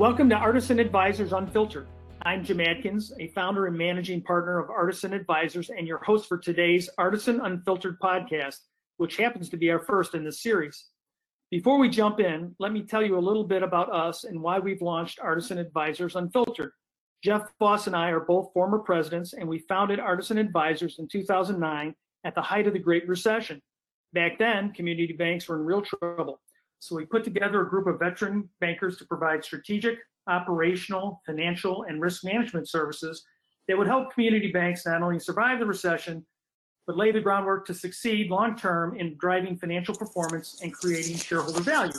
Welcome to Artisan Advisors Unfiltered. I'm Jim Adkins, a founder and managing partner of Artisan Advisors and your host for today's Artisan Unfiltered podcast, which happens to be our first in this series. Before we jump in, let me tell you a little bit about us and why we've launched Artisan Advisors Unfiltered. Jeff Foss and I are both former presidents, and we founded Artisan Advisors in 2009 at the height of the Great Recession. Back then, community banks were in real trouble, so we put together a group of veteran bankers to provide strategic, operational, financial, and risk management services that would help community banks not only survive the recession, but lay the groundwork to succeed long-term in driving financial performance and creating shareholder value.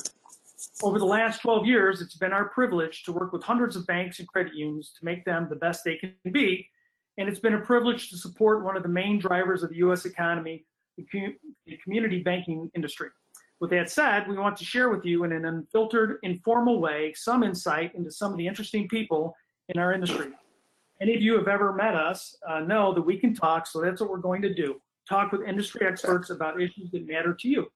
Over the last 12 years, it's been our privilege to work with hundreds of banks and credit unions to make them the best they can be, and it's been a privilege to support one of the main drivers of the U.S. economy, the community banking industry. With that said, we want to share with you in an unfiltered, informal way some insight into some of the interesting people in our industry. Any of you who have ever met us know that we can talk, so that's what we're going to do. Talk with industry experts about issues that matter to you.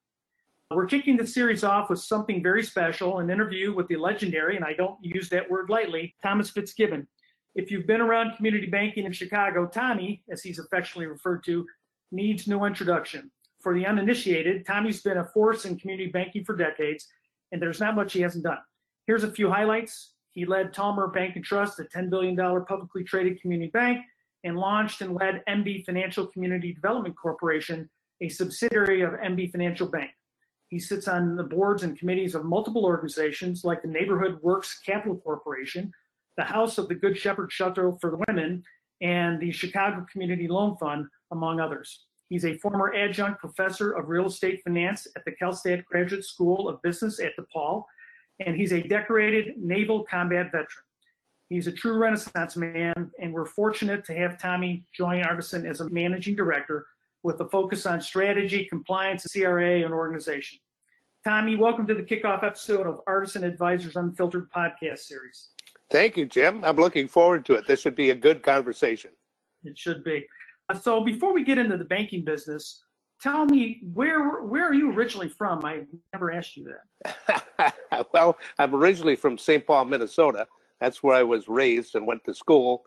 We're kicking the series off with something very special, an interview with the legendary, and I don't use that word lightly, Thomas Fitzgibbon. If you've been around community banking in Chicago, Tommy, as he's affectionately referred to, needs no introduction. For the uninitiated, Tommy's been a force in community banking for decades, and there's not much he hasn't done. Here's a few highlights. He led Talmer Bank and Trust, a $10 billion publicly traded community bank, and launched and led MB Financial Community Development Corporation, a subsidiary of MB Financial Bank. He sits on the boards and committees of multiple organizations like the Neighborhood Works Capital Corporation, the House of the Good Shepherd Chateau for Women, and the Chicago Community Loan Fund, among others. He's a former adjunct professor of real estate finance at the Kellogg Graduate School of Business at DePaul, and he's a decorated naval combat veteran. He's a true Renaissance man, and we're fortunate to have Tommy join Artisan as a managing director with a focus on strategy, compliance, CRA, and organization. Tommy, welcome to the kickoff episode of Artisan Advisors Unfiltered podcast series. Thank you, Jim. I'm looking forward to it. This should be a good conversation. It should be. So before we get into the banking business, tell me, where are you originally from? I never asked you that. Well, I'm originally from St. Paul, Minnesota. That's where I was raised and went to school.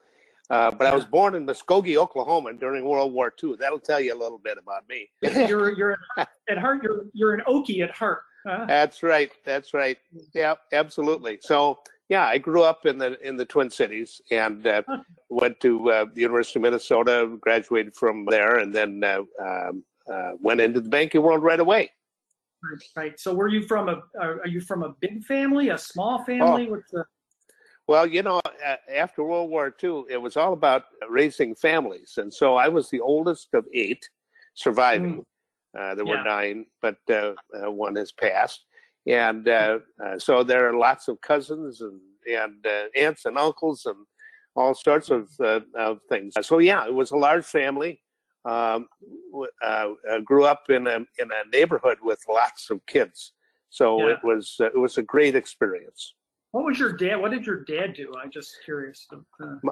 But I was born in Muskogee, Oklahoma during World War II. That'll tell you a little bit about me. You're at heart, you're an Okie at heart. Huh? That's right. That's right. Yeah, absolutely. So yeah, I grew up in the Twin Cities and went to the University of Minnesota, graduated from there, and then went into the banking world right away. Right. So were you from are you from a big family, a small family? Oh. Well, you know, after World War II, it was all about raising families. And so I was the oldest of 8 surviving. There were 9, but one has passed. And so there are lots of cousins and aunts and uncles and all sorts of things. So yeah, it was a large family. Grew up in a neighborhood with lots of kids, so it was a great experience. What was your dad? What did your dad do? I'm just curious.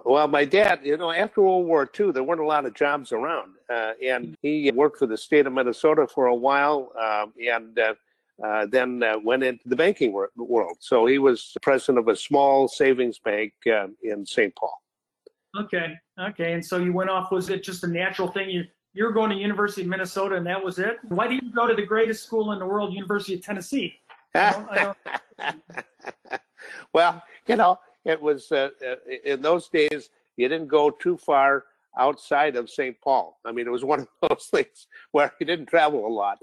Well, my dad, you know, after World War II, there weren't a lot of jobs around, and he worked for the state of Minnesota for a while, and then went into the banking world. So he was the president of a small savings bank in St. Paul. Okay. And so you went off, was it just a natural thing? You're going to University of Minnesota and that was it? Why didn't you go to the greatest school in the world, University of Tennessee? I don't... Well, you know, it was in those days, you didn't go too far outside of St. Paul. I mean, it was one of those things where you didn't travel a lot.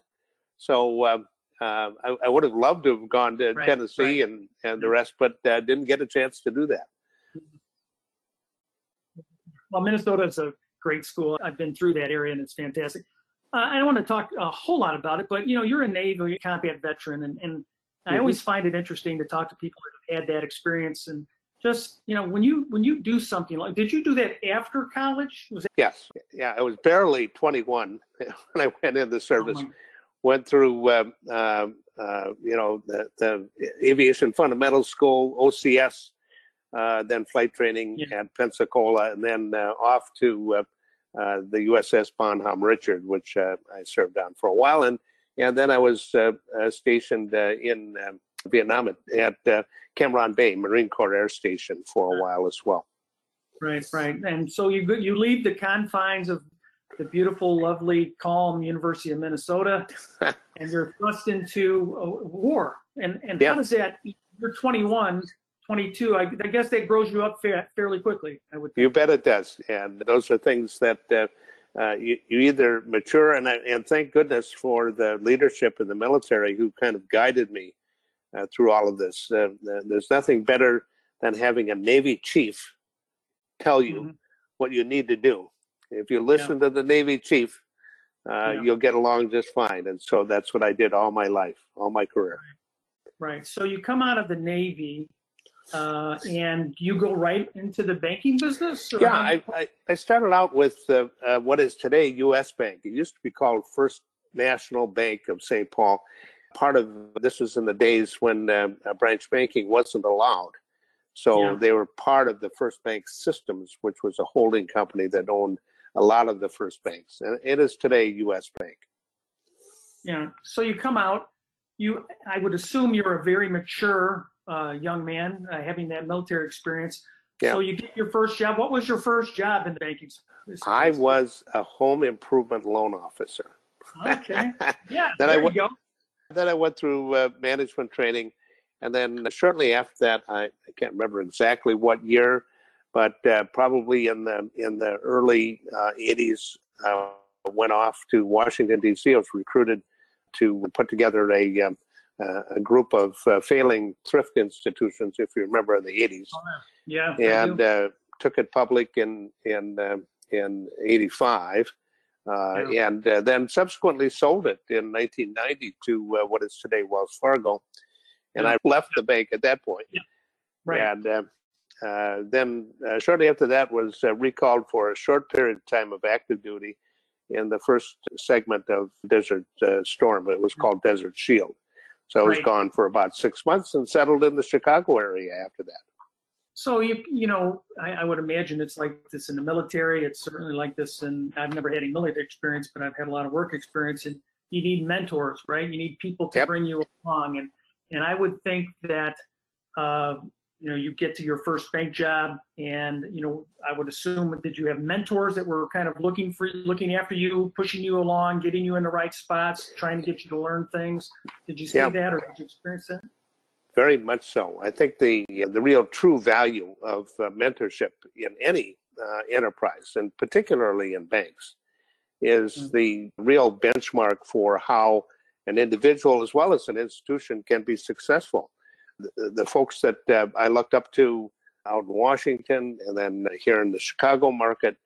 So I would have loved to have gone to Tennessee. And the rest, but didn't get a chance to do that. Well, Minnesota is a great school. I've been through that area, and it's fantastic. I don't want to talk a whole lot about it, but, you know, you're a Naval combat veteran, and I always find it interesting to talk to people that have had that experience. And just, you know, when you do something like, did you do that after college? Yes. Yeah, I was barely 21 when I went in the service. Oh, went through, you know, the Aviation Fundamentals School, OCS, then flight training at Pensacola, and then off to the USS Bonham Richard, which I served on for a while, and then I was stationed in Vietnam at Cam Ranh Bay Marine Corps Air Station for a while as well. Right, right. And so you leave the confines of the beautiful, lovely, calm University of Minnesota, and you're thrust into a war. And how does that, you're 21, 22, I guess that grows you up fairly quickly, I would think. You bet it does. And those are things that you either mature, and thank goodness for the leadership in the military who kind of guided me through all of this. There's nothing better than having a Navy chief tell you what you need to do. If you listen to the Navy chief, you'll get along just fine. And so that's what I did all my life, all my career. Right. So you come out of the Navy and you go right into the banking business? Or I started out with what is today U.S. Bank. It used to be called First National Bank of St. Paul. Part of this was in the days when branch banking wasn't allowed. So they were part of the First Bank Systems, which was a holding company that owned a lot of the first banks. And it is today U.S. Bank. Yeah. So you come out, I would assume you're a very mature young man, having that military experience. Yeah. So you get your first job. What was your first job in the banking business? I was a home improvement loan officer. Okay. Yeah. Then I went through management training. And then shortly after that, I can't remember exactly what year, but probably in the early 80s, went off to Washington, D.C. I was recruited to put together a group of failing thrift institutions, if you remember, in the 80s. Yeah. And took it public in 85, and then subsequently sold it in 1990 to what is today Wells Fargo. And I left the bank at that point. Yeah. Right. And then shortly after that was recalled for a short period of time of active duty in the first segment of Desert Storm. It was called Desert Shield. So I was gone for about 6 months and settled in the Chicago area after that. So, you know, I would imagine it's like this in the military. It's certainly like this. And I've never had any military experience, but I've had a lot of work experience. And you need mentors, right? You need people to bring you along. And I would think that, you know, you get to your first bank job and, you know, I would assume, did you have mentors that were kind of looking after you, pushing you along, getting you in the right spots, trying to get you to learn things? Did you see that or did you experience that? Very much so. I think the real true value of mentorship in any enterprise, and particularly in banks, is the real benchmark for how an individual as well as an institution can be successful. The folks that I looked up to out in Washington and then here in the Chicago market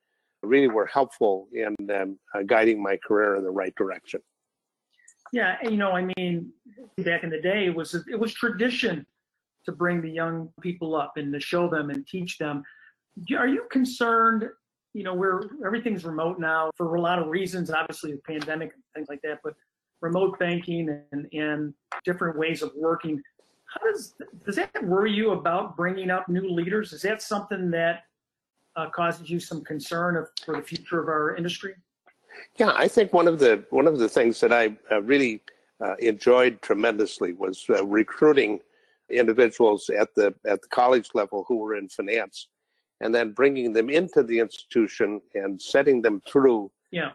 really were helpful in guiding my career in the right direction. Yeah, you know, I mean, back in the day, it was tradition to bring the young people up and to show them and teach them. Are you concerned, you know, where everything's remote now for a lot of reasons, obviously the pandemic and things like that, but remote banking and different ways of working. How does that worry you about bringing up new leaders? Is that something that causes you some concern for the future of our industry? Yeah, I think one of the things that I really enjoyed tremendously was recruiting individuals at the college level who were in finance, and then bringing them into the institution and setting them through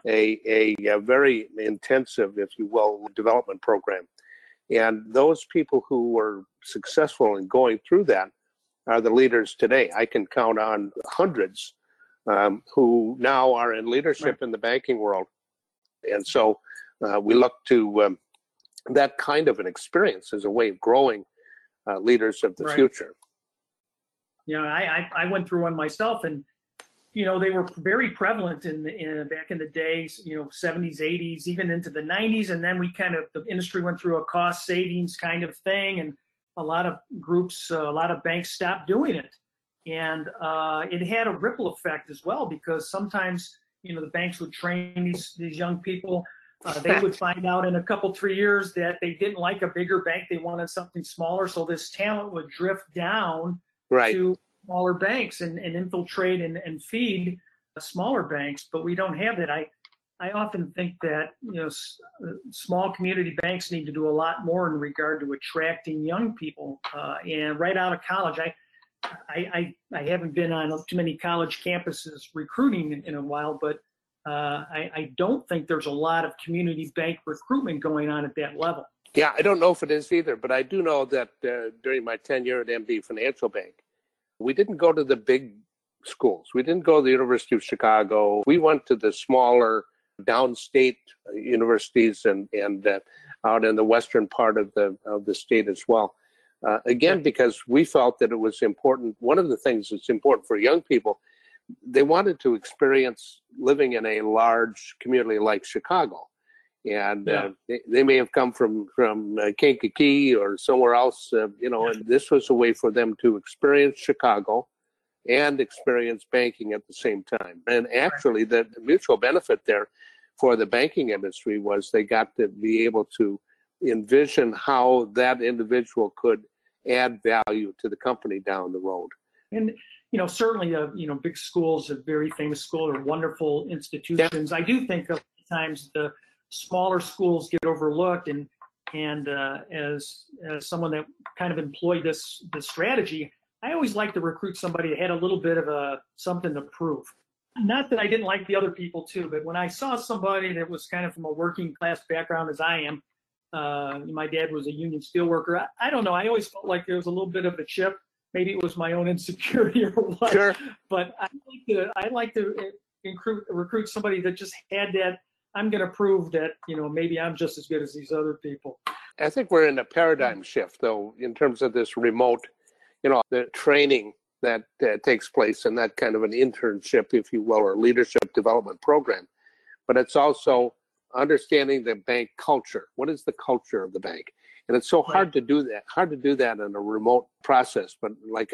a very intensive, if you will, development program. And those people who were successful in going through that are the leaders today. I can count on hundreds who now are in leadership in the banking world. And so we look to that kind of an experience as a way of growing leaders of the future. Yeah, I went through one myself, and you know, they were very prevalent back in the days, you know, 70s, 80s, even into the 90s. And then the industry went through a cost savings kind of thing. And a lot of groups, a lot of banks stopped doing it. And it had a ripple effect as well, because sometimes, you know, the banks would train these young people. They would find out in a couple, 3 years that they didn't like a bigger bank. They wanted something smaller. So this talent would drift down to smaller banks and infiltrate and feed smaller banks, but we don't have that. I I often think that, you know, small community banks need to do a lot more in regard to attracting young people. And right out of college, I haven't been on too many college campuses recruiting in a while, but I don't think there's a lot of community bank recruitment going on at that level. Yeah, I don't know if it is either, but I do know that during my tenure at MB Financial Bank, we didn't go to the big schools. We didn't go to the University of Chicago. We went to the smaller downstate universities and out in the western part of the state as well. Again, because we felt that it was important. One of the things that's important for young people, they wanted to experience living in a large community like Chicago. And they may have come from Kankakee or somewhere else, and this was a way for them to experience Chicago and experience banking at the same time. And actually, the mutual benefit there for the banking industry was they got to be able to envision how that individual could add value to the company down the road. And, you know, certainly, big schools, a very famous school, are wonderful institutions. Yeah. I do think of times the smaller schools get overlooked, and as someone that kind of employed this strategy, I always like to recruit somebody that had a little bit of something to prove. Not that I didn't like the other people too, but when I saw somebody that was kind of from a working class background as I am, my dad was a union steelworker. I don't know. I always felt like there was a little bit of a chip. Maybe it was my own insecurity or what. Sure. But I like to recruit somebody that just had that. I'm going to prove that, maybe I'm just as good as these other people. I think we're in a paradigm shift, though, in terms of this remote, the training that takes place and that kind of an internship, if you will, or leadership development program. But it's also understanding the bank culture. What is the culture of the bank? And it's so hard to do that in a remote process. But like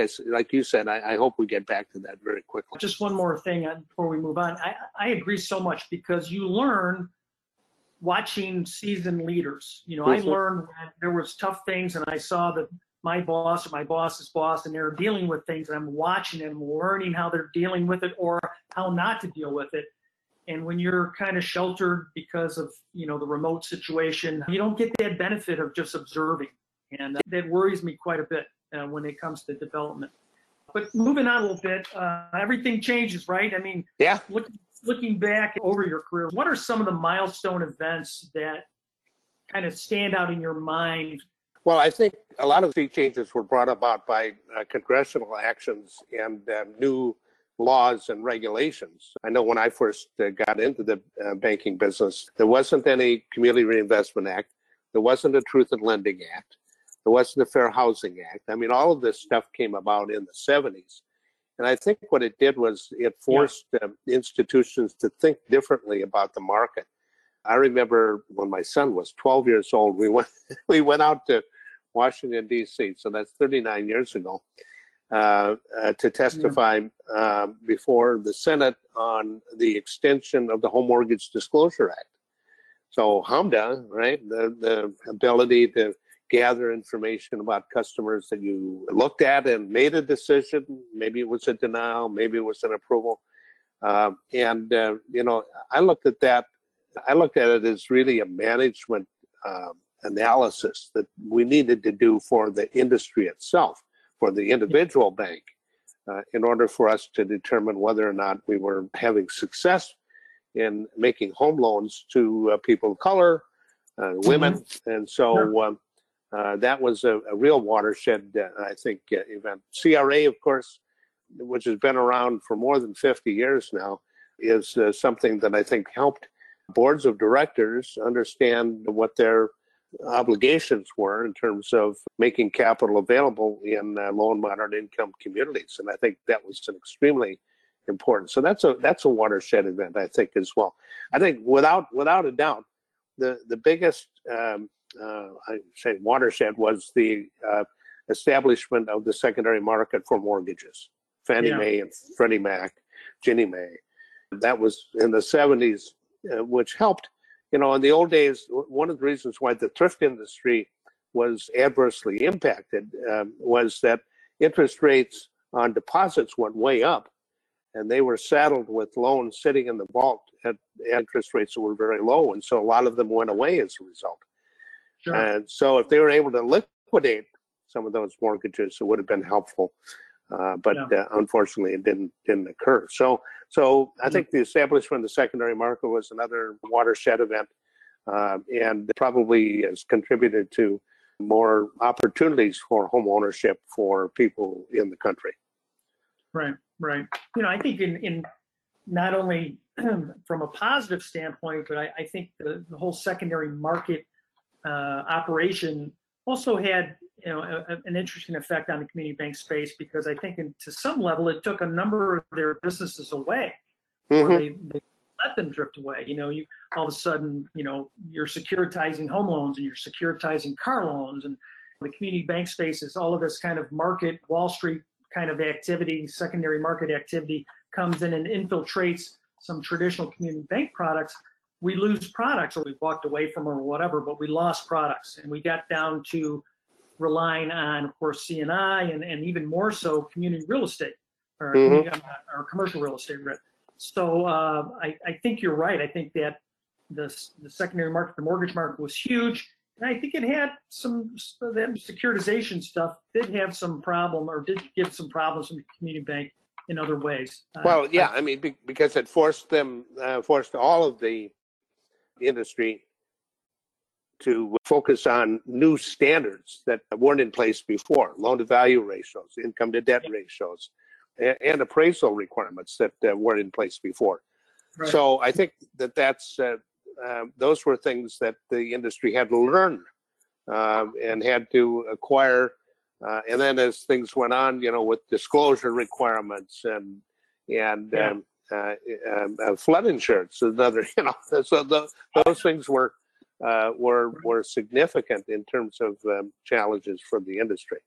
you said, I hope we get back to that very quickly. Just one more thing before we move on. I agree so much, because you learn watching seasoned leaders. I learned that there was tough things, and I saw that my boss or my boss's boss, and they're dealing with things, and I'm watching them, learning how they're dealing with it or how not to deal with it. And when you're kind of sheltered because of, the remote situation, you don't get that benefit of just observing. And that worries me quite a bit when it comes to development. But moving on a little bit, everything changes, right? I mean, looking back over your career, what are some of the milestone events that kind of stand out in your mind? Well, I think a lot of these changes were brought about by congressional actions and new laws and regulations. I know when I first got into the banking business, there wasn't any Community Reinvestment Act. There wasn't a Truth in Lending Act. There wasn't a Fair Housing Act. I mean, all of this stuff came about in the 70s. And I think what it did was it forced institutions to think differently about the market. I remember when my son was 12 years old, we went out to Washington, D.C., so that's 39 years ago. To testify before the Senate on the extension of the Home Mortgage Disclosure Act. So HMDA, right, the ability to gather information about customers that you looked at and made a decision, maybe it was a denial, maybe it was an approval. I looked at it as really a management analysis that we needed to do for the industry itself, for the individual bank, in order for us to determine whether or not we were having success in making home loans to people of color, women. Mm-hmm. And so that was a real watershed, I think, event. CRA, of course, which has been around for more than 50 years now, is something that I think helped boards of directors understand what their obligations were in terms of making capital available in low and moderate income communities, and I think that was an extremely important. So that's a watershed event, I think, as well. I think without a doubt, the biggest I say watershed was the establishment of the secondary market for mortgages, Fannie Mae and Freddie Mac, Ginnie Mae. That was in the 70s, which helped. In the old days, one of the reasons why the thrift industry was adversely impacted was that interest rates on deposits went way up. and they were saddled with loans sitting in the vault at interest rates that were very low, and so a lot of them went away as a result. Sure. And so if they were able to liquidate some of those mortgages, it would have been helpful. But yeah. Unfortunately, it didn't occur. So I think the establishment of the secondary market was another watershed event, and probably has contributed to more opportunities for home ownership for people in the country. Right, right. You know, I think in not only from a positive standpoint, but I think the whole secondary market operation also had, you know, an interesting effect on the community bank space, because I think to some level it took a number of their businesses away. Mm-hmm. They let them drift away. You know, you all of a sudden, you know, you're securitizing home loans and you're securitizing car loans, and the community bank space is all of this kind of market, Wall Street kind of activity, secondary market activity comes in and infiltrates some traditional community bank products. We lose products, or we walked away from, or whatever, but we lost products, and we got down to relying on, of course, C&I and even more so community real estate, or, or commercial real estate. So I think you're right. I think that the secondary market, the mortgage market, was huge. And I think it had some, that securitization stuff did have some problem, or did give some problems to the community bank in other ways. Well, yeah, I mean, because it forced them, forced all of the industry to focus on new standards that weren't in place before: loan-to-value ratios, income-to-debt ratios, and appraisal requirements that weren't in place before. Right. So I think that that's those were things that the industry had to learn and had to acquire. And then as things went on, you know, with disclosure requirements and flood insurance, another, you know, so those things were significant in terms of challenges for the industry.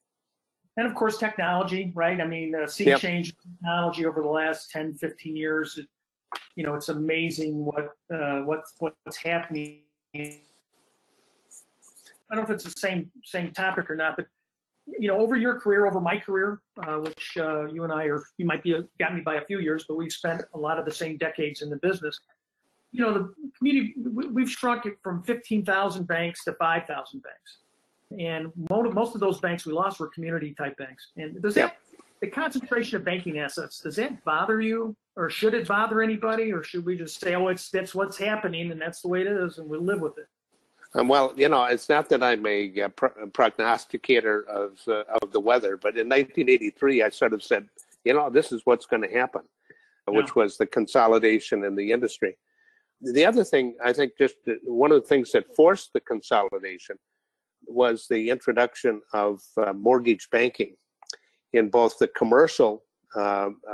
And of course, technology, right? I mean, the sea change in technology over the last 10, 15 years, you know, it's amazing what's happening. I don't know if it's the same topic or not, but you know, over your career, over my career, which you and I are, you might be got me by a few years, but we've spent a lot of the same decades in the business. You know, the community, we've shrunk it from 15,000 banks to 5,000 banks. And most of those banks we lost were community type banks. And does that, the concentration of banking assets, does that bother you, or should it bother anybody? Or should we just say, oh, that's what's happening and that's the way it is, and we live with it? Well, you know, it's not that I'm a prognosticator of the weather, but in 1983, I sort of said, you know, this is what's going to happen, which was the consolidation in the industry. The other thing, I think, just one of the things that forced the consolidation was the introduction of mortgage banking in both the commercial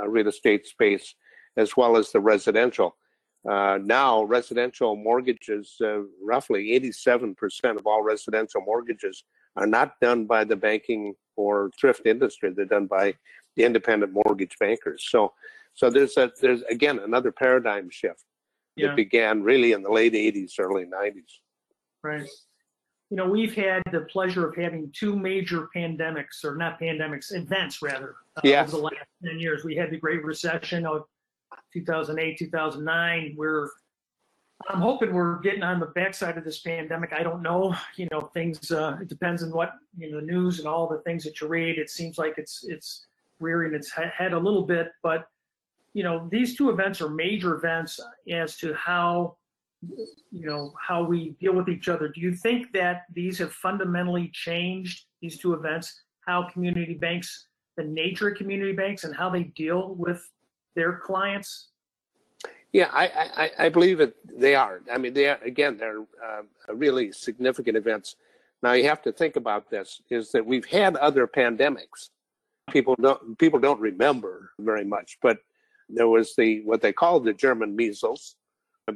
real estate space as well as the residential. Now, residential mortgages, roughly 87% of all residential mortgages are not done by the banking or thrift industry. They're done by the independent mortgage bankers. So there's again another paradigm shift that began really in the late 80s, early 90s. Right. You know, we've had the pleasure of having two major pandemics, or not pandemics, events rather, over the last 10 years. We had the Great Recession of 2008, 2009. I'm hoping we're getting on the backside of this pandemic. I don't know. You know, things. It depends on what, you know, the news and all the things that you read. It seems like it's rearing its head a little bit, but you know, these two events are major events as to how, you know, how we deal with each other. Do you think that these have fundamentally changed, these two events, how community banks, the nature of community banks, and how they deal with their clients? Yeah, I believe that they are. I mean, they're really significant events. Now, you have to think about this, is that we've had other pandemics. People don't remember very much, but there was what they called the German measles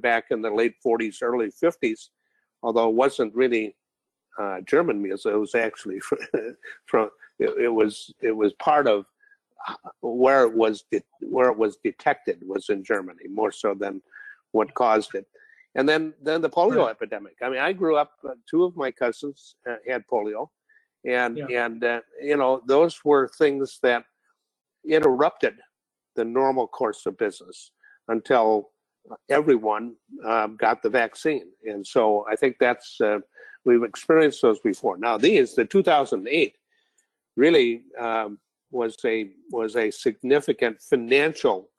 back in the late 40s, early 50s, although it wasn't really German measles. It was actually it was part of where it was detected was in Germany, more so than what caused it. And then the polio epidemic. I mean, I grew up, two of my cousins had polio, and you know, those were things that interrupted the normal course of business until everyone got the vaccine. And so I think that's, we've experienced those before. Now these, the 2008 really was a significant financial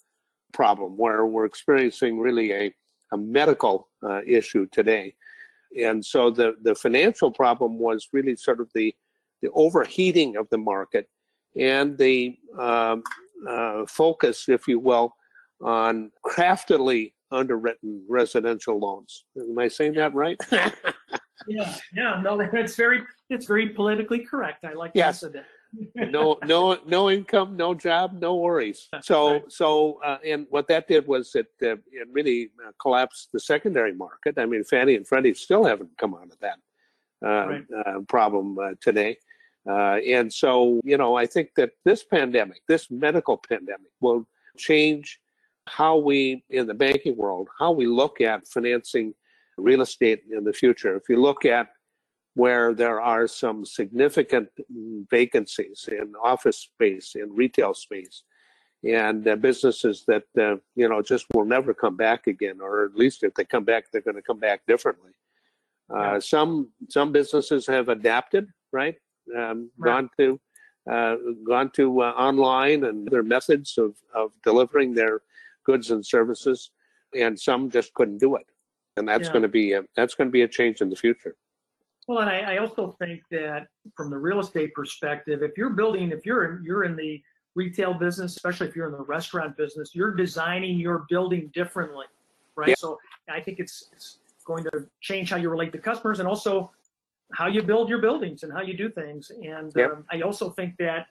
problem where we're experiencing really a medical issue today. And so the financial problem was really sort of the overheating of the market and the focus, if you will, on craftily underwritten residential loans. Am I saying that right? yeah, no, it's very politically correct. I like yes. that. No income, no job, no worries. So right. And what that did was it really collapsed the secondary market. I mean, Fannie and Freddie still haven't come out of that problem today. And so, you know, I think that this pandemic, this medical pandemic, will change how we in the banking world, how we look at financing real estate in the future. If you look at where there are some significant vacancies in office space, in retail space, and businesses that, you know, just will never come back again, or at least if they come back, they're going to come back differently. Yeah. Some businesses have adapted, right? Gone to online and their methods of delivering their goods and services, and some just couldn't do it, and that's going to be a change in the future. Well, and I also think that from the real estate perspective, if you're in the retail business, especially if you're in the restaurant business, you're designing your building differently, right? Yeah. So I think it's going to change how you relate to customers, and also how you build your buildings and how you do things. And yep. I also think that,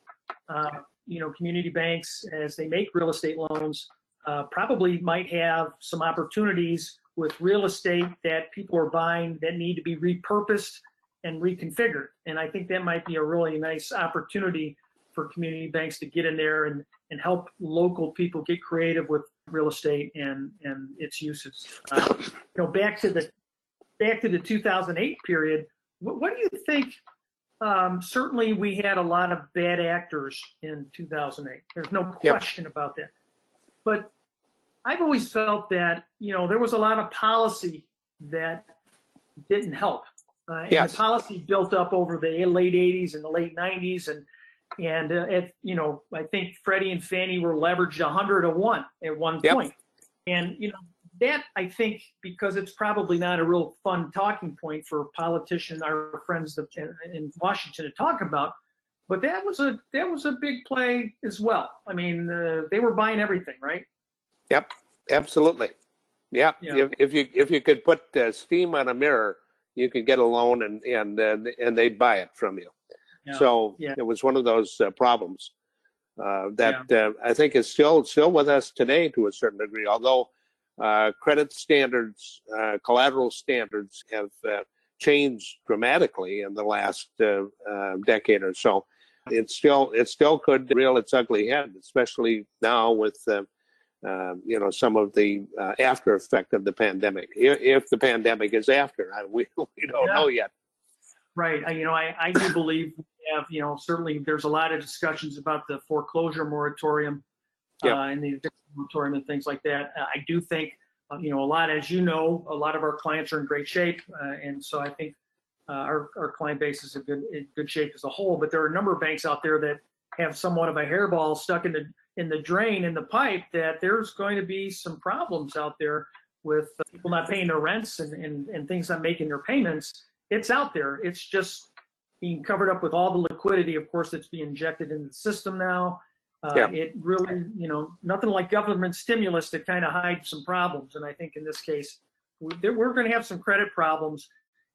you know, community banks, as they make real estate loans, probably might have some opportunities with real estate that people are buying that need to be repurposed and reconfigured. And I think that might be a really nice opportunity for community banks to get in there and help local people get creative with real estate and its uses. You know, back to the 2008 period, what do you think? Certainly, we had a lot of bad actors in 2008. There's no question about that. But I've always felt that, you know, there was a lot of policy that didn't help. And the policy built up over the late 80s and the late 90s. You know, I think Freddie and Fannie were leveraged 100-to-1 at one point. And, you know, that, I think, because it's probably not a real fun talking point for politicians, our friends in Washington, to talk about, but that was a big play as well. I mean, they were buying everything, right? Yep, absolutely. Yeah, yeah. If you could put steam on a mirror, you could get a loan and they'd buy it from you. Yeah. So it was one of those problems that I think is still with us today to a certain degree, although. Credit standards, collateral standards have changed dramatically in the last decade or so. It still could reel its ugly head, especially now with you know, some of the after effect of the pandemic. If the pandemic is after, we don't know yet. Right. You know, I do believe we have, you know, certainly there's a lot of discussions about the foreclosure moratorium. And the eviction moratorium and things like that. I do think, you know, a lot of our clients are in great shape. And so I think our client base is in good shape as a whole. But there are a number of banks out there that have somewhat of a hairball stuck in the drain, in the pipe, that there's going to be some problems out there with people not paying their rents and things not making their payments. It's out there. It's just being covered up with all the liquidity, of course, that's being injected into the system now. It really, you know, nothing like government stimulus to kind of hide some problems. And I think in this case, we're going to have some credit problems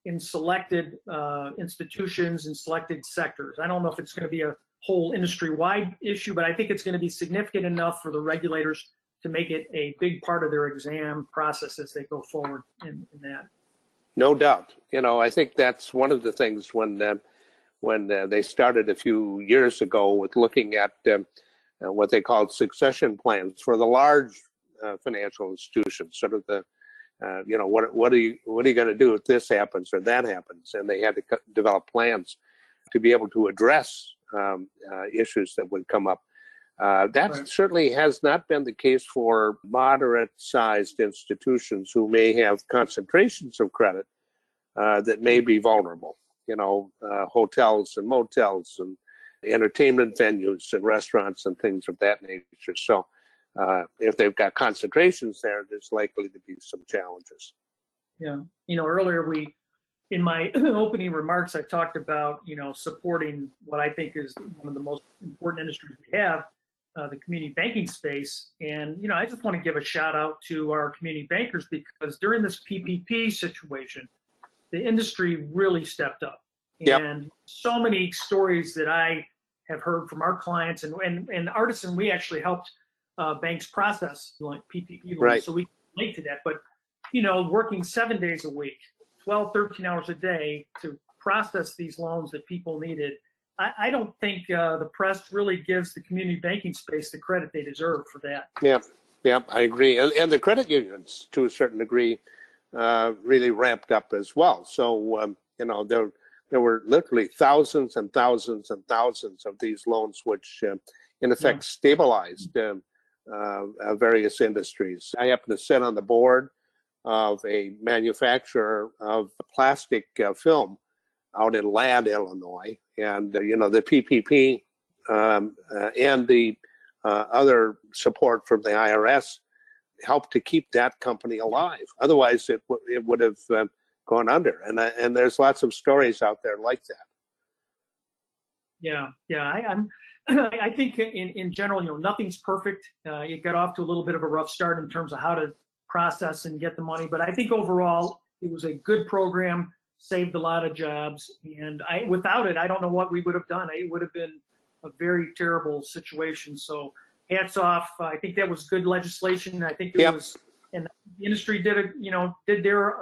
in selected institutions and selected sectors. I don't know if it's going to be a whole industry-wide issue, but I think it's going to be significant enough for the regulators to make it a big part of their exam process as they go forward in that. No doubt. You know, I think that's one of the things when they started a few years ago with looking at what they called succession plans for the large financial institutions, sort of the, you know, what are you going to do if this happens or that happens? And they had to develop plans to be able to address issues that would come up. That right. certainly has not been the case for moderate-sized institutions who may have concentrations of credit that may be vulnerable. You know, hotels and motels and entertainment venues and restaurants and things of that nature. So if they've got concentrations there, there's likely to be some challenges. Yeah. You know, earlier in my opening remarks, I talked about, you know, supporting what I think is one of the most important industries we have, the community banking space. And, you know, I just want to give a shout out to our community bankers, because during this PPP situation, the industry really stepped up. Yep. And so many stories that I have heard from our clients and Artisan, we actually helped banks process like PPP loans, right. So we can relate to that. But, you know, working 7 days a week, 12, 13 hours a day to process these loans that people needed, I don't think the press really gives the community banking space the credit they deserve for that. Yeah, yeah, I agree. And the credit unions, to a certain degree, really ramped up as well. So, you know, there were literally thousands and thousands and thousands of these loans, which in effect stabilized various industries. I happen to sit on the board of a manufacturer of plastic film out in Ladd, Illinois. And, you know, the PPP and the other support from the IRS helped to keep that company alive. Otherwise, it would have gone under. And there's lots of stories out there like that. Yeah, yeah. I think in general, you know, nothing's perfect. It got off to a little bit of a rough start in terms of how to process and get the money. But I think overall, it was a good program, saved a lot of jobs. And without it, I don't know what we would have done. It would have been a very terrible situation. So hats off. I think that was good legislation. I think it yep. was, and the industry did their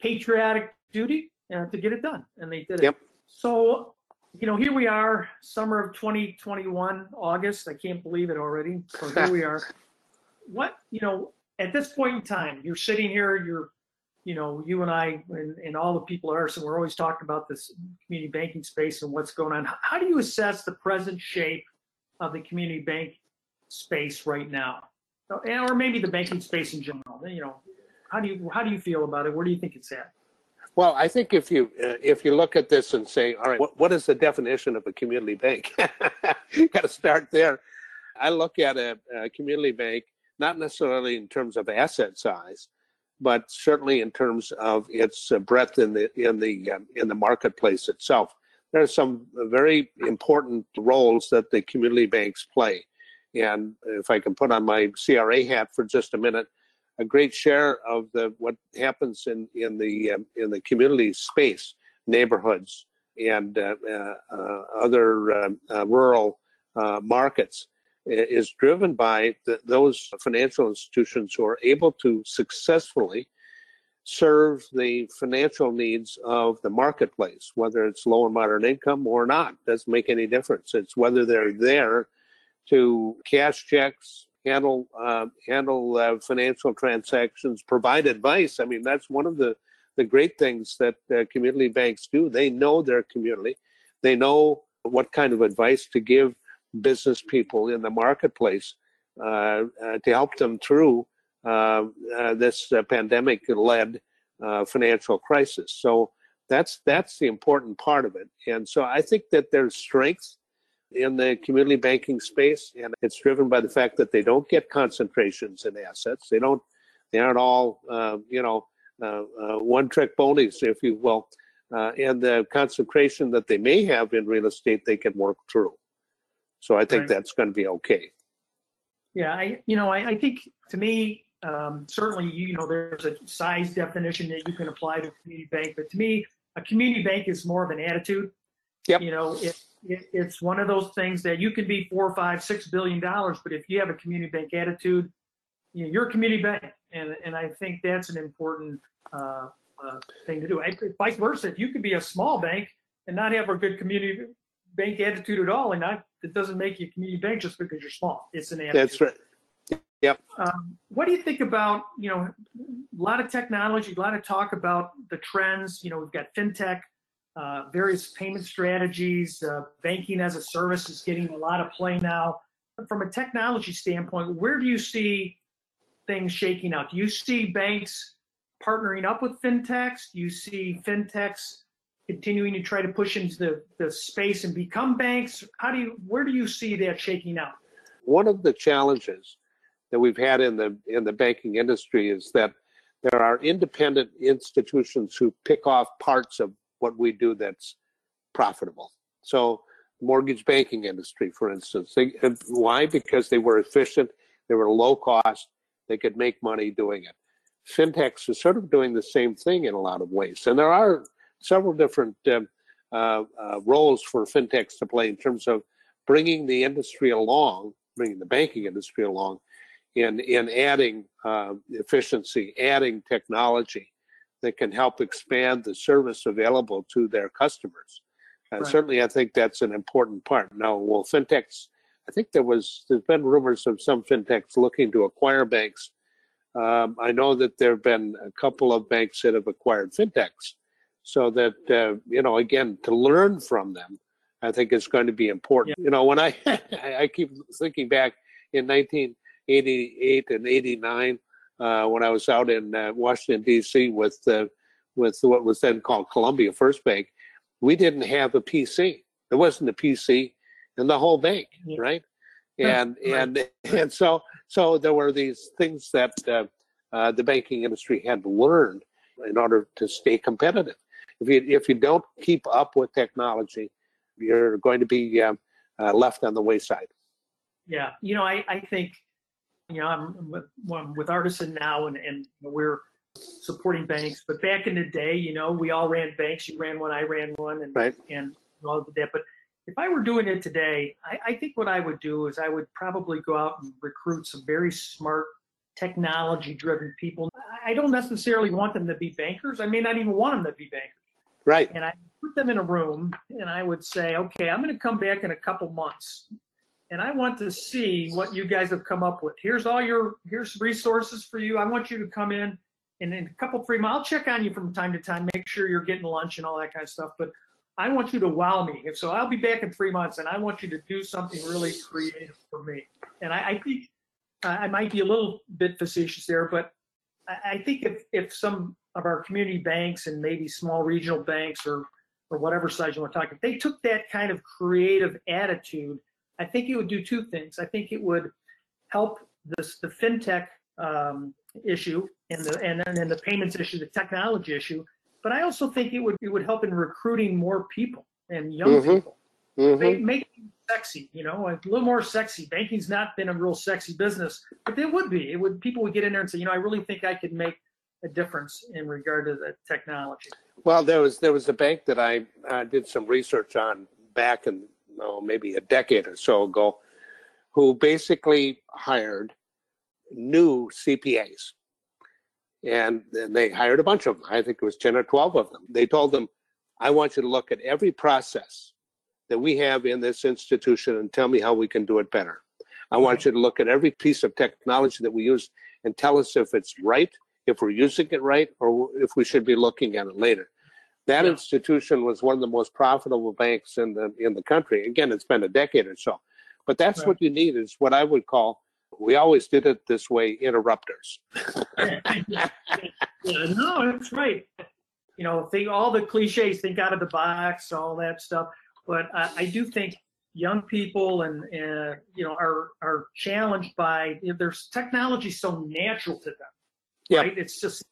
patriotic duty to get it done. And they did yep. it. So, you know, here we are, summer of 2021, August. I can't believe it already. So here we are. What, you know, at this point in time, you're sitting here, you know, you and I and all the people at Artisan, we're always talking about this community banking space and what's going on. How do you assess the present shape of the community bank space right now? Or maybe the banking space in general, you know, how do you feel about it? Where do you think it's at? Well, I think if you look at this and say, all right, what is the definition of a community bank? You got to start there. I look at a community bank not necessarily in terms of asset size, but certainly in terms of its breadth in the marketplace itself. There are some very important roles that the community banks play, and if I can put on my CRA hat for just a minute, a great share of what happens in the community space, neighborhoods, and other rural markets, is driven by those financial institutions who are able to successfully serve the financial needs of the marketplace, whether it's low and moderate income or not. Doesn't make any difference. It's whether they're there to cash checks, handle financial transactions, provide advice. I mean, that's one of the great things that community banks do. They know their community. They know what kind of advice to give business people in the marketplace to help them through this pandemic-led financial crisis. So that's the important part of it. And so I think that there's strength in the community banking space, and it's driven by the fact that they don't get concentrations in assets. They aren't all one-trick ponies, if you will. And the concentration that they may have in real estate, they can work through. So I think right. that's going to be okay. Yeah, I think to me, certainly, you know, there's a size definition that you can apply to a community bank, but to me, a community bank is more of an attitude. Yep. You know, it's one of those things that you can be $4, 5, $6 billion, but if you have a community bank attitude, you know, you're a community bank, and I think that's an important thing to do. Vice versa, if you could be a small bank and not have a good community bank attitude at all, and it doesn't make you a community bank just because you're small. It's an attitude. That's right. Yep. What do you think about, you know, a lot of technology, a lot of talk about the trends. You know, we've got fintech, various payment strategies, banking as a service is getting a lot of play now. from a technology standpoint, where do you see things shaking out? Do you see banks partnering up with fintechs? Do you see fintechs continuing to try to push into the space and become banks? Where do you see that shaking out? One of the challenges that we've had in the banking industry is that there are independent institutions who pick off parts of what we do that's profitable. So mortgage banking industry, for instance. Why? Because they were efficient, they were low cost, they could make money doing it. Fintechs are sort of doing the same thing in a lot of ways. And there are several different roles for fintechs to play in terms of bringing the industry along, bringing the banking industry along, in adding efficiency, adding technology that can help expand the service available to their customers. Right. Certainly, I think that's an important part. Now, well, fintechs, I think there's been rumors of some fintechs looking to acquire banks. I know that there have been a couple of banks that have acquired fintechs. So that, again, to learn from them, I think it's going to be important. Yeah. You know, when I keep thinking back in 1988 and 89, when I was out in Washington, D.C. with what was then called Columbia First Bank, we didn't have a PC. There wasn't a PC in the whole bank, yeah. Right? And yeah. And so there were these things that the banking industry had learned in order to stay competitive. If you don't keep up with technology, you're going to be left on the wayside. Yeah, I think, I'm with Artisan now, and we're supporting banks. But back in the day, we all ran banks. You ran one, I ran one, and right. And all of that. But if I were doing it today, I think what I would do is I would probably go out and recruit some very smart, technology-driven people. I don't necessarily want them to be bankers. I may not even want them to be bankers. Right. And I put them in a room, and I would say, okay, I'm going to come back in a couple months, and I want to see what you guys have come up with. Here's resources for you. I want you to come in, and in a couple, 3 months, I'll check on you from time to time, make sure you're getting lunch and all that kind of stuff. But I want you to wow me. If so, I'll be back in 3 months, and I want you to do something really creative for me. And I think I might be a little bit facetious there, but I think if some of our community banks and maybe small regional banks or whatever size you want to talk, if they took that kind of creative attitude, I think it would do two things. I think it would help the fintech issue and the payments issue, the technology issue. But I also think it would help in recruiting more people and young people. Mm-hmm. They make it sexy, a little more sexy. Banking's not been a real sexy business, but it would be. People would get in there and say, I really think I could make a difference in regard to the technology. Well, there was a bank that I did some research on back in maybe a decade or so ago, who basically hired new CPAs, and they hired a bunch of them. I think it was 10 or 12 of them. They told them, I want you to look at every process that we have in this institution and tell me how we can do it better. I want you to look at every piece of technology that we use and tell us if it's right, if we're using it right, or if we should be looking at it later. That institution was one of the most profitable banks in the country. Again, it's been a decade or so. But that's what you need is what I would call, we always did it this way, interrupters. No, that's right. Think all the cliches, think out of the box, all that stuff. But I do think young people and are challenged by, there's technology so natural to them. Yep. Right? It's just,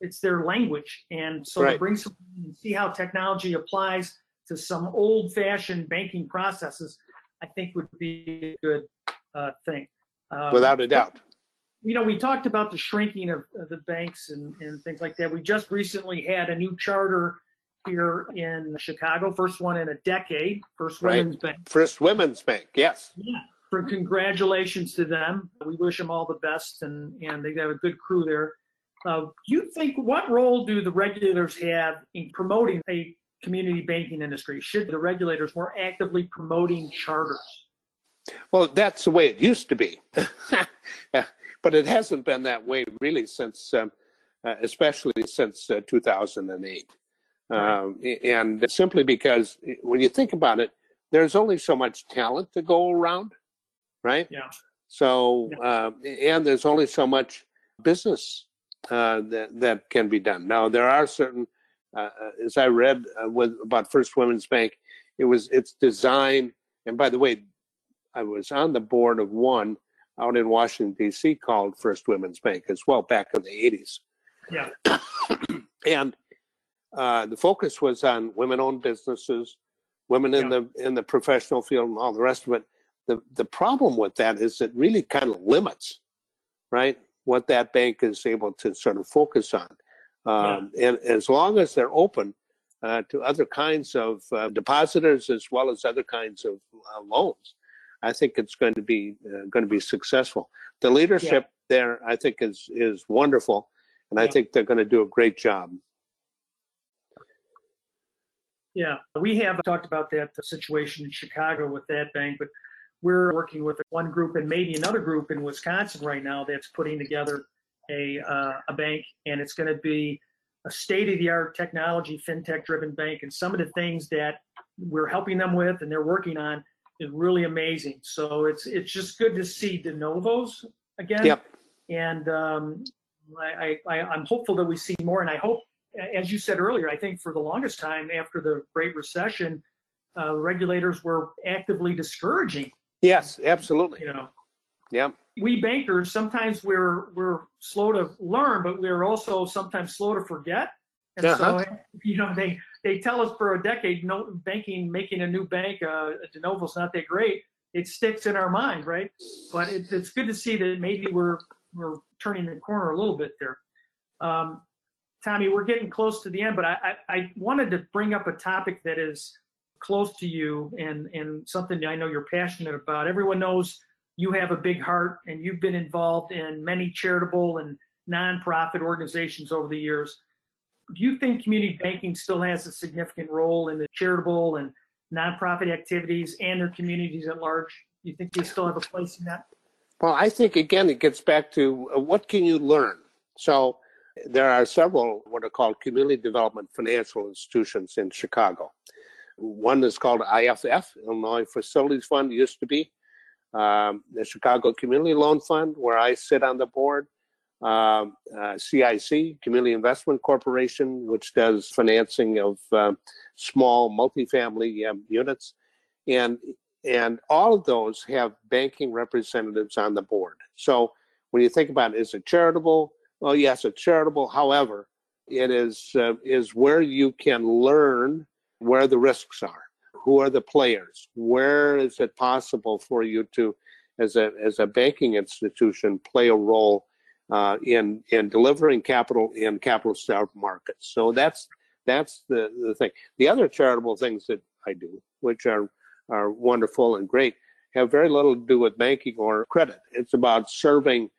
it's their language. And so to bring some and see how technology applies to some old-fashioned banking processes, I think would be a good thing. Without a doubt. We talked about the shrinking of the banks and things like that. We just recently had a new charter here in Chicago, first one in a decade, First Women's Bank. First Women's Bank, yes. Yeah. For congratulations to them. We wish them all the best, and they have a good crew there. You think, what role do the regulators have in promoting a community banking industry? Should the regulators more actively promoting charters? Well, that's the way it used to be, but it hasn't been that way really since, especially since 2008. And simply because when you think about it, there's only so much talent to go around. right? Yeah. So, and there's only so much business that can be done. Now, there are certain, as I read about First Women's Bank, it's designed, and by the way, I was on the board of one out in Washington, D.C. called First Women's Bank as well back in the 80s. Yeah. And the focus was on women-owned businesses, women in the professional field and all the rest of it. The problem with that is it really kind of limits, right, what that bank is able to sort of focus on. And as long as they're open to other kinds of depositors as well as other kinds of loans, I think it's going to be successful. The leadership there, I think, is wonderful, and I think they're going to do a great job. Yeah, we have talked about that situation in Chicago with that bank, but we're working with one group and maybe another group in Wisconsin right now that's putting together a bank, and it's going to be a state-of-the-art technology, fintech-driven bank, and some of the things that we're helping them with and they're working on is really amazing. So it's just good to see de novos again. Yep. And I'm hopeful that we see more. And I hope, as you said earlier, I think for the longest time after the Great Recession, regulators were actively discouraging. Yes, absolutely. You know, yeah. We bankers sometimes we're slow to learn, but we're also sometimes slow to forget. And so, you know, they tell us for a decade, no banking, making a new bank, de novo is not that great. It sticks in our mind, right? But it's good to see that maybe we're turning the corner a little bit there. Tommy, we're getting close to the end, but I wanted to bring up a topic that is close to you and something I know you're passionate about. Everyone knows you have a big heart, and you've been involved in many charitable and nonprofit organizations over the years. Do you think community banking still has a significant role in the charitable and nonprofit activities and their communities at large? Do you think they still have a place in that? Well, I think, again, it gets back to what can you learn? So there are several what are called community development financial institutions in Chicago. One is called IFF, Illinois Facilities Fund, used to be. The Chicago Community Loan Fund, where I sit on the board. CIC, Community Investment Corporation, which does financing of small multifamily units. And all of those have banking representatives on the board. So when you think about it, is it charitable? Well, yes, it's charitable. However, it is where you can learn where the risks are, who are the players, where is it possible for you to, as a banking institution, play a role in delivering capital in capital-starved markets. So that's the thing. The other charitable things that I do, which are wonderful and great, have very little to do with banking or credit. It's about serving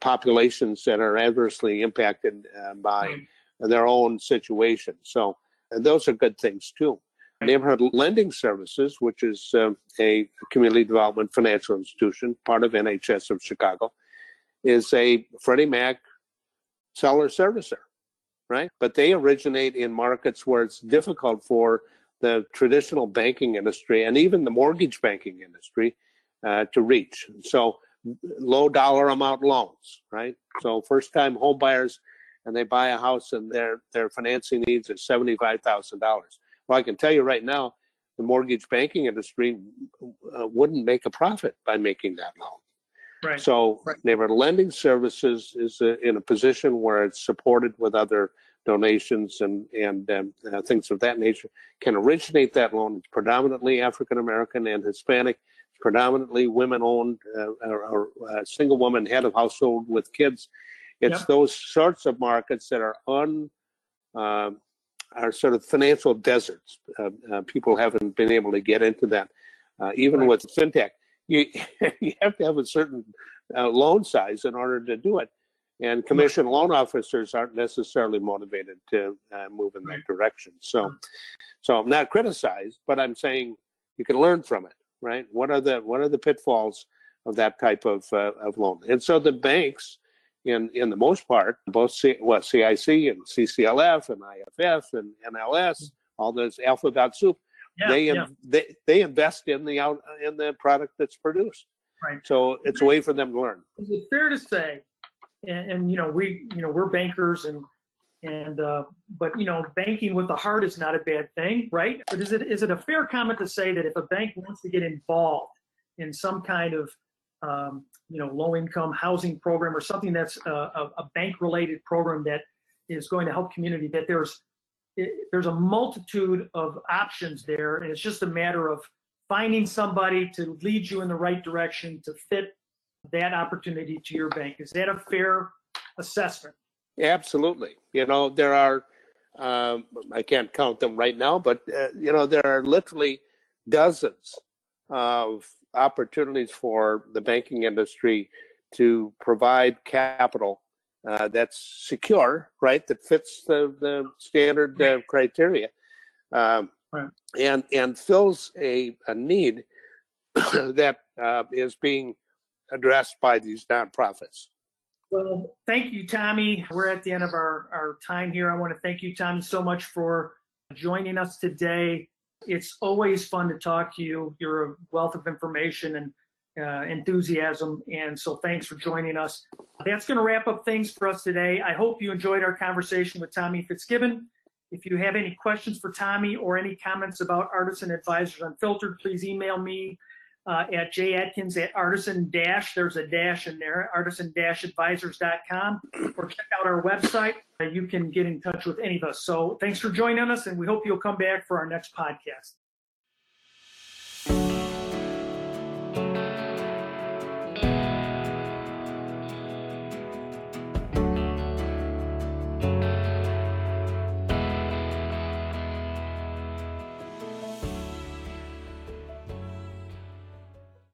populations that are adversely impacted by their own situation. So those are good things too. Neighborhood Lending Services, which is a community development financial institution, part of NHS of Chicago, is a Freddie Mac seller servicer, right? But they originate in markets where it's difficult for the traditional banking industry and even the mortgage banking industry to reach. So low dollar amount loans, right? So first time home buyers, and they buy a house and their financing needs are $75,000. Well, I can tell you right now, the mortgage banking industry wouldn't make a profit by making that loan. Right. So Neighborhood Lending Services is in a position where it's supported with other donations and things of that nature, can originate that loan. It's predominantly African-American and Hispanic, predominantly women-owned or single woman head of household with kids. It's those sorts of markets that are sort of financial deserts. People haven't been able to get into that, even with fintech. You have to have a certain loan size in order to do it. And commission loan officers aren't necessarily motivated to move in that direction. So I'm not criticized, but I'm saying you can learn from it, right? What are the pitfalls of that type of loan? And so the banks, in the most part, both CIC and CCLF and IFF and NLS, all those alphabet soup, They invest in the product that's produced. Right. So it's a way for them to learn. Is it fair to say, and you know, we're bankers, and but you know, banking with the heart is not a bad thing, right? But is it a fair comment to say that if a bank wants to get involved in some kind of low-income housing program or something that's a bank-related program that is going to help community, that there's a multitude of options there, and it's just a matter of finding somebody to lead you in the right direction to fit that opportunity to your bank. Is that a fair assessment? Absolutely. You know, there are, I can't count them right now, but, you know, there are literally dozens of opportunities for the banking industry to provide capital that's secure, right, that fits the standard criteria. Right. And fills a need that is being addressed by these nonprofits. Well, thank you, Tommy. We're at the end of our time here. I want to thank you, Tommy, so much for joining us today. It's always fun to talk to you. You're a wealth of information and enthusiasm, and so thanks for joining us. That's going to wrap up things for us today. I hope you enjoyed our conversation with Tommy Fitzgibbon. If you have any questions for Tommy or any comments about Artisan Advisors Unfiltered, please email me at jadkins@artisan- there's a dash in there, artisan-advisors.com, or check out our website. You can get in touch with any of us. So thanks for joining us, and we hope you'll come back for our next podcast.